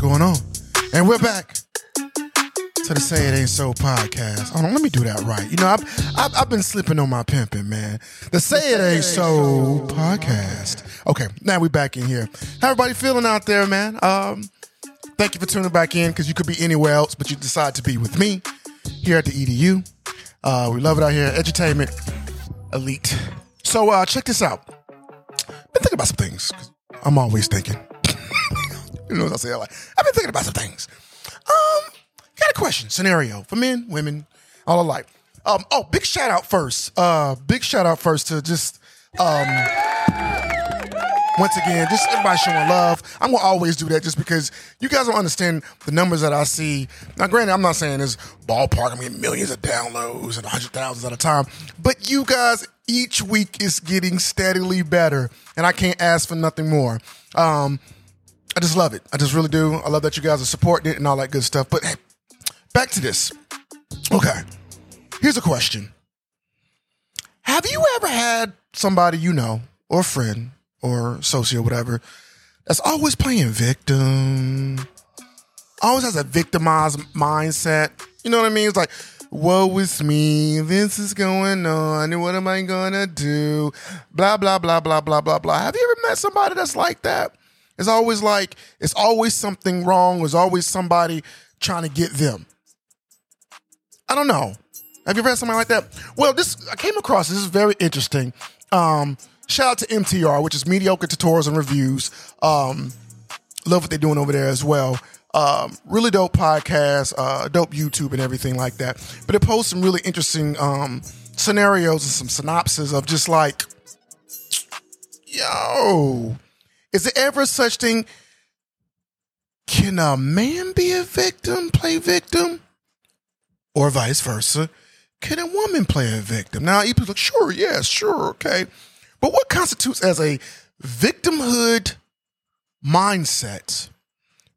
what's going on? And we're back to the Say It Ain't So podcast. Hold on, let me do that right. You know, I've been slipping on my pimping, man. The Say It Ain't So podcast. Okay, now we back in here. How everybody feeling out there, man? Thank you for tuning back in, because you could be anywhere else, but you decide to be with me here at the EDU. We love it out here at Edutainment Elite. So check this out. Been thinking about some things. I'm always thinking. You know what I say? Like, I've been thinking about some things. Got a question, scenario for men, women, all alike. Big shout out first. To just once again, just everybody showing love. I'm gonna always do that just because you guys don't understand the numbers that I see. Now, granted, I'm not saying this ballpark. I mean, millions of downloads and 100,000 at a time, but you guys each week is getting steadily better, and I can't ask for nothing more. I just love it. I just really do. I love that you guys are supporting it and all that good stuff. But hey, back to this. Okay. Here's a question. Have you ever had somebody you know, or a friend, or associate, whatever, that's always playing victim, always has a victimized mindset? You know what I mean? It's like, woe is me, this is going on, and what am I going to do? Blah, blah, blah, blah, blah, blah, blah. Have you ever met somebody that's like that? It's always like, it's always something wrong. There's always somebody trying to get them. I don't know. Have you ever had somebody like that? Well, I came across, this is very interesting. Shout out to MTR, which is Mediocre Tutorials and Reviews. Love what they're doing over there as well. Really dope podcast, dope YouTube and everything like that. But it posts some really interesting scenarios and some synopses of just like, yo, is there ever such thing? Can a man be a victim, play victim? Or vice versa? Can a woman play a victim? Now, you people like, sure, yeah, sure, okay. But what constitutes as a victimhood mindset?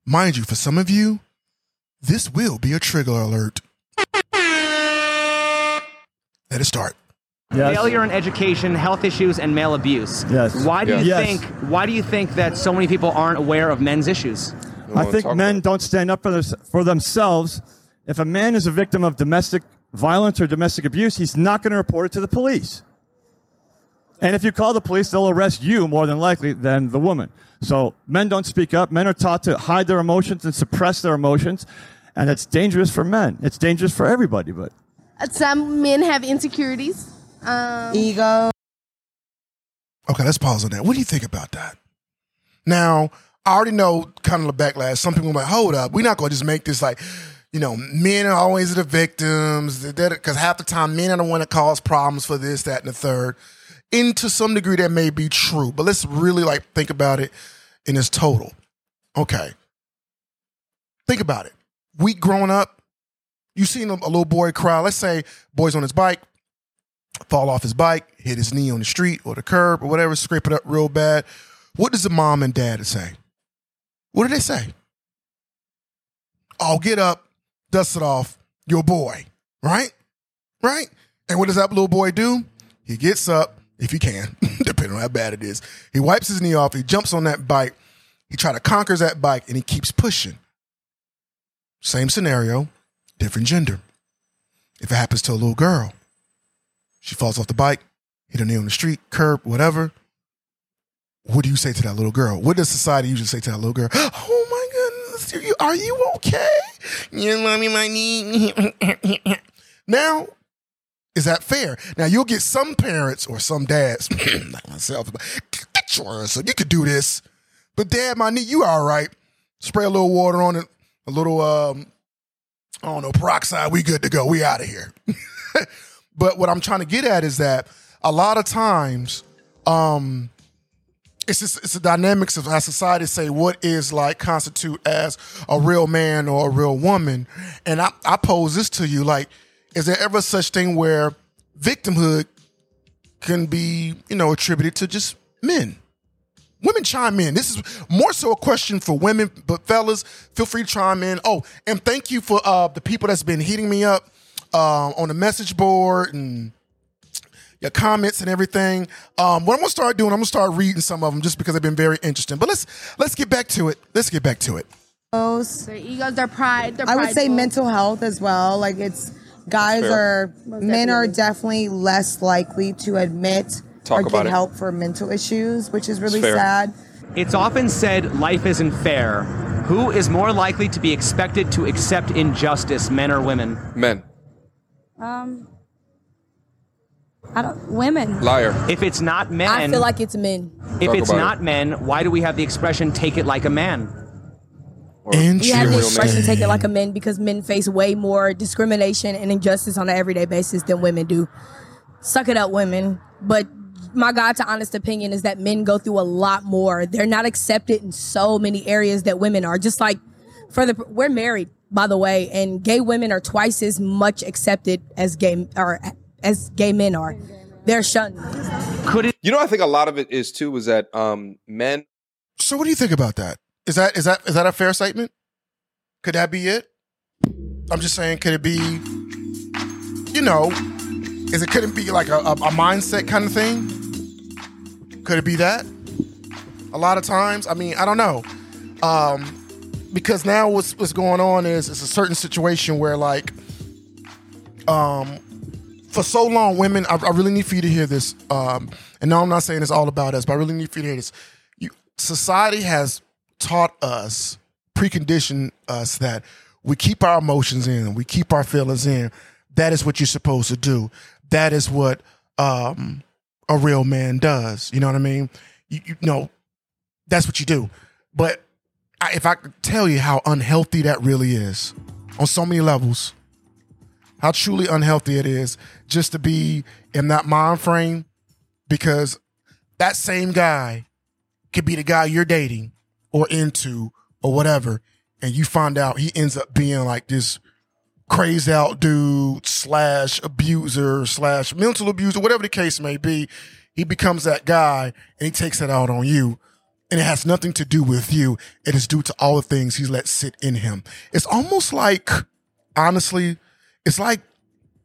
Mind you, for some of you, this will be a trigger alert. Let it start. Yes. Failure in education, health issues, and male abuse. Yes. Why do you think that so many people aren't aware of men's issues? I think men don't stand up for themselves. If a man is a victim of domestic violence or domestic abuse, he's not going to report it to the police. And if you call the police, they'll arrest you more than likely than the woman. So men don't speak up. Men are taught to hide their emotions and suppress their emotions. And it's dangerous for men. It's dangerous for everybody. But some men have insecurities. Ego. Okay, let's pause on that. What do you think about that? Now, I already know kind of the backlash. Some people are like, hold up, we're not going to just make this like, you know, men are always the victims, because half the time men are the one that cause problems for this, that, and the third. And to some degree that may be true, but let's really like think about it in its total. Okay. Think about it. We growing up, you seen a little boy cry. Let's say boy's on his bike, fall off his bike, hit his knee on the street or the curb or whatever, scrape it up real bad. What does the mom and dad say? What do they say? Oh, get up, dust it off, your boy, right? Right? And what does that little boy do? He gets up, if he can, depending on how bad it is. He wipes his knee off, he jumps on that bike, he tries to conquer that bike, and he keeps pushing. Same scenario, different gender. If it happens to a little girl, she falls off the bike, hit her knee on the street, curb, whatever. What do you say to that little girl? What does society usually say to that little girl? Oh my goodness, are you okay? You love me, my knee. Now, is that fair? Now, you'll get some parents or some dads, like myself, get your ass up, you could do this. But dad, my knee, you all right. Spray a little water on it, a little, I don't know, peroxide, we good to go, we out of here. But what I'm trying to get at is that a lot of times, it's the dynamics of how society say what is like constitute as a real man or a real woman. And I pose this to you, like, is there ever such thing where victimhood can be, you know, attributed to just men? Women chime in. This is more so a question for women, but fellas, feel free to chime in. Oh, and thank you for the people that's been hitting me up on the message board and your comments and everything. What I'm going to start doing, I'm going to start reading some of them just because they've been very interesting. But let's get back to it. their egos, their pride. Their I would say mental health as well. Like it's guys are men are definitely less likely to admit or get help for mental issues, which is really sad. It's often said life isn't fair. Who is more likely to be expected to accept injustice, men or women? Men. Women. Liar. If it's not men. I feel like it's men. If it's not men, why do we have the expression "take it like a man"? We have the expression "take it like a man" because men face way more discrimination and injustice on an everyday basis than women do. Suck it up, women. But my God, to honest opinion is that men go through a lot more. They're not accepted in so many areas that women are. Just like we're married, by the way, and gay women are twice as much accepted as gay men are. They're shunned. I think a lot of it is too is that men. So what do you think about that? Is that a fair statement? Could that be it? I'm just saying, could it be, couldn't be like a mindset kind of thing? Could it be that? A lot of times, I mean, I don't know. Because now what's going on is it's a certain situation where like, for so long, women, I really need for you to hear this. And now I'm not saying it's all about us, but I really need for you to hear this. Society has taught us, preconditioned us that we keep our emotions in and we keep our feelings in. That is what you're supposed to do. That is what a real man does. You know what I mean? You know, that's what you do. But if I could tell you how unhealthy that really is on so many levels, how truly unhealthy it is just to be in that mind frame, because that same guy could be the guy you're dating or into or whatever, and you find out he ends up being like this crazed out dude / abuser / mental abuser, whatever the case may be. He becomes that guy and he takes that out on you, and it has nothing to do with you. It is due to all the things he's let sit in him. It's almost like, honestly, it's like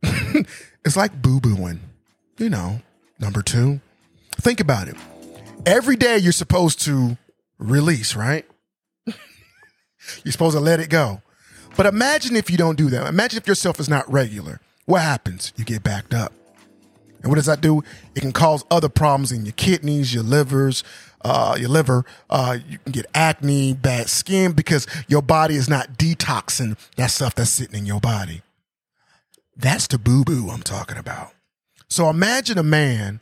it's like boo-booing, number two. Think about it. Every day you're supposed to release, right? You're supposed to let it go. But imagine if you don't do that. Imagine if yourself is not regular. What happens? You get backed up. And what does that do? It can cause other problems in your kidneys, your liver. You can get acne, bad skin, because your body is not detoxing that stuff that's sitting in your body. That's the boo-boo I'm talking about. So imagine a man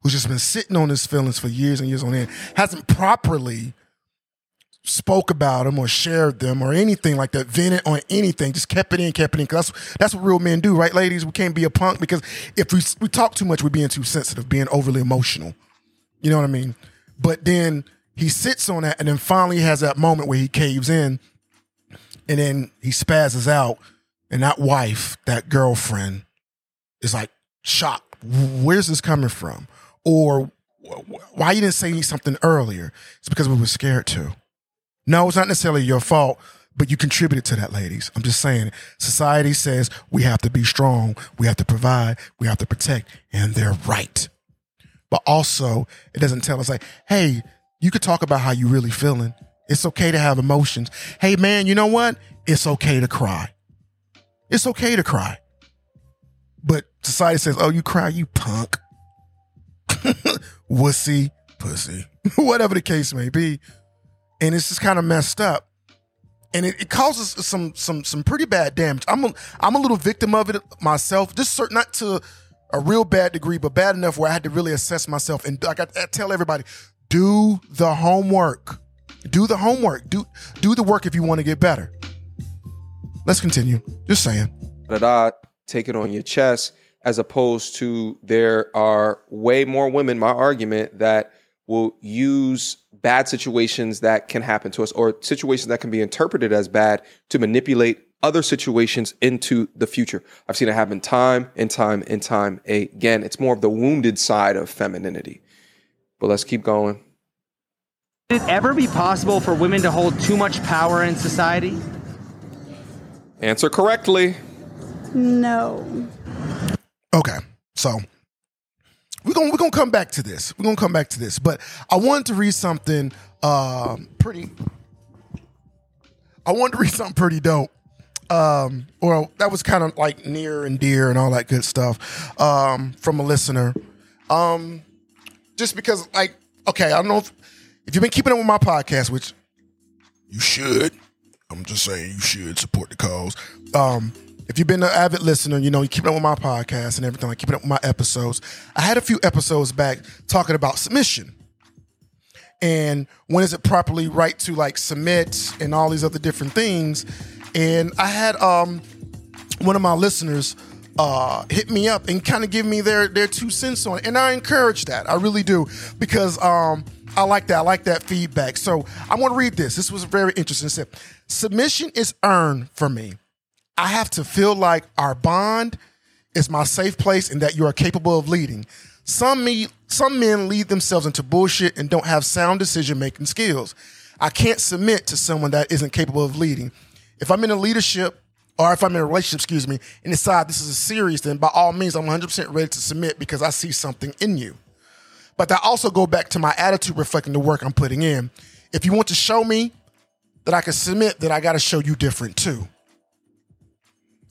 who's just been sitting on his feelings for years and years on end, hasn't properly spoke about them or shared them or anything like that, vented on anything, just kept it in. Because that's what real men do, right, ladies? We can't be a punk, because if we talk too much, we're being too sensitive, being overly emotional. You know what I mean? But then he sits on that and then finally has that moment where he caves in, and then he spazzes out. And that wife, that girlfriend, is like shocked. Where's this coming from? Or why you didn't say something earlier? It's because we were scared to. No, it's not necessarily your fault, but you contributed to that, ladies. I'm just saying, society says we have to be strong, we have to provide, we have to protect, and they're right. But also, it doesn't tell us like, hey, you could talk about how you really feeling. It's okay to have emotions. Hey, man, you know what? It's okay to cry. It's okay to cry. But society says, oh, you cry, you punk. Wussy, pussy, whatever the case may be. And it's just kind of messed up. And it causes some pretty bad damage. I'm a little victim of it myself. Just not to a real bad degree, but bad enough where I had to really assess myself. And like I tell everybody, do the homework. Do the homework. Do the work if you want to get better. Let's continue. Just saying. Take it on your chest, as opposed to there are way more women, my argument, that will use bad situations that can happen to us or situations that can be interpreted as bad to manipulate other situations into the future. I've seen it happen time and time and time again. It's more of the wounded side of femininity. But let's keep going. Would it ever be possible for women to hold too much power in society? Answer correctly. No. Okay, so we're gonna come back to this. We're gonna come back to this, but I wanted to read something pretty. I wanted to read something pretty dope. Well, that was kind of like near and dear and all that good stuff from a listener. Just because, like, okay, I don't know if you've been keeping up with my podcast, which you should. I'm just saying you should support the cause. If you've been an avid listener, you know, you keep up with my podcast and everything, like keeping up with my episodes. I had a few episodes back talking about submission. And when is it properly right to like submit and all these other different things. And I had one of my listeners hit me up and kind of give me their 2 cents on it. And I encourage that. I really do. Because I like that. I like that feedback. So I want to read this. This was very interesting. It said, submission is earned for me. I have to feel like our bond is my safe place and that you are capable of leading. Some men lead themselves into bullshit and don't have sound decision-making skills. I can't submit to someone that isn't capable of leading. If I'm in a leadership, or if I'm in a relationship, and decide this is a serious thing, by all means, I'm 100% ready to submit because I see something in you. But I also go back to my attitude reflecting the work I'm putting in. If you want to show me that I can submit, then I got to show you different too.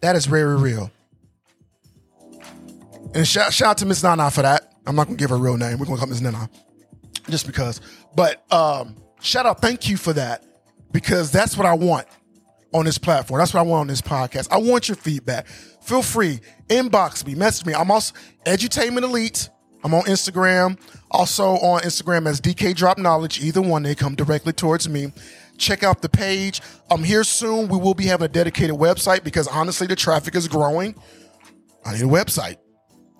That is very real. And shout out to Miss Nana for that. I'm not going to give her a real name. We're going to call Miss Nana just because. But shout out. Thank you for that, because that's what I want on this platform. That's what I want on this podcast. I want your feedback. Feel free. Inbox me. Message me. I'm also Edutainment Elite. I'm on Instagram. Also on Instagram as DK Drop Knowledge. Either one. They come directly towards me. Check out the page. I'm here soon. We will be having a dedicated website because honestly, the traffic is growing. I need a website.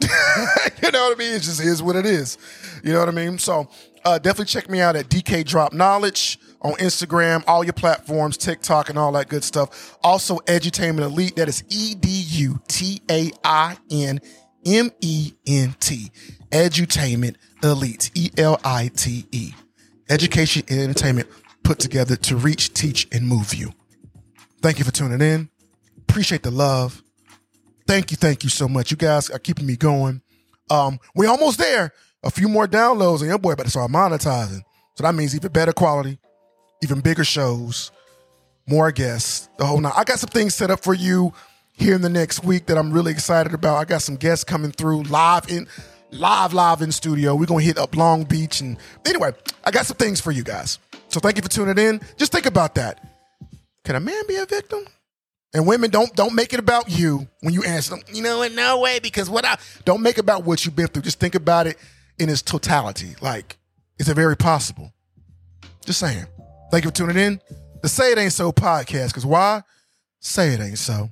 You know what I mean? It just is what it is. You know what I mean? So definitely check me out at DK Drop Knowledge on Instagram, all your platforms, TikTok, and all that good stuff. Also, Edutainment Elite. That is EDUTAINMENT. Edutainment Elite. ELITE. Education and entertainment put together to reach, teach, and move you. Thank you for tuning in. Appreciate the love. Thank you so much. You guys are keeping me going. We're almost there. A few more downloads, and your boy about to start monetizing. So that means even better quality, even bigger shows, more guests, the whole night. I got some things set up for you here in the next week that I'm really excited about. I got some guests coming through live in studio. We're gonna hit up Long Beach, and anyway, I got some things for you guys. So thank you for tuning in. Just think about that. Can a man be a victim? And women, don't make it about you when you answer them. You know what? No way, because don't make it about what you've been through. Just think about it in its totality. Like, it's a very possible. Just saying. Thank you for tuning in. The Say It Ain't So podcast, because why? Say it ain't so.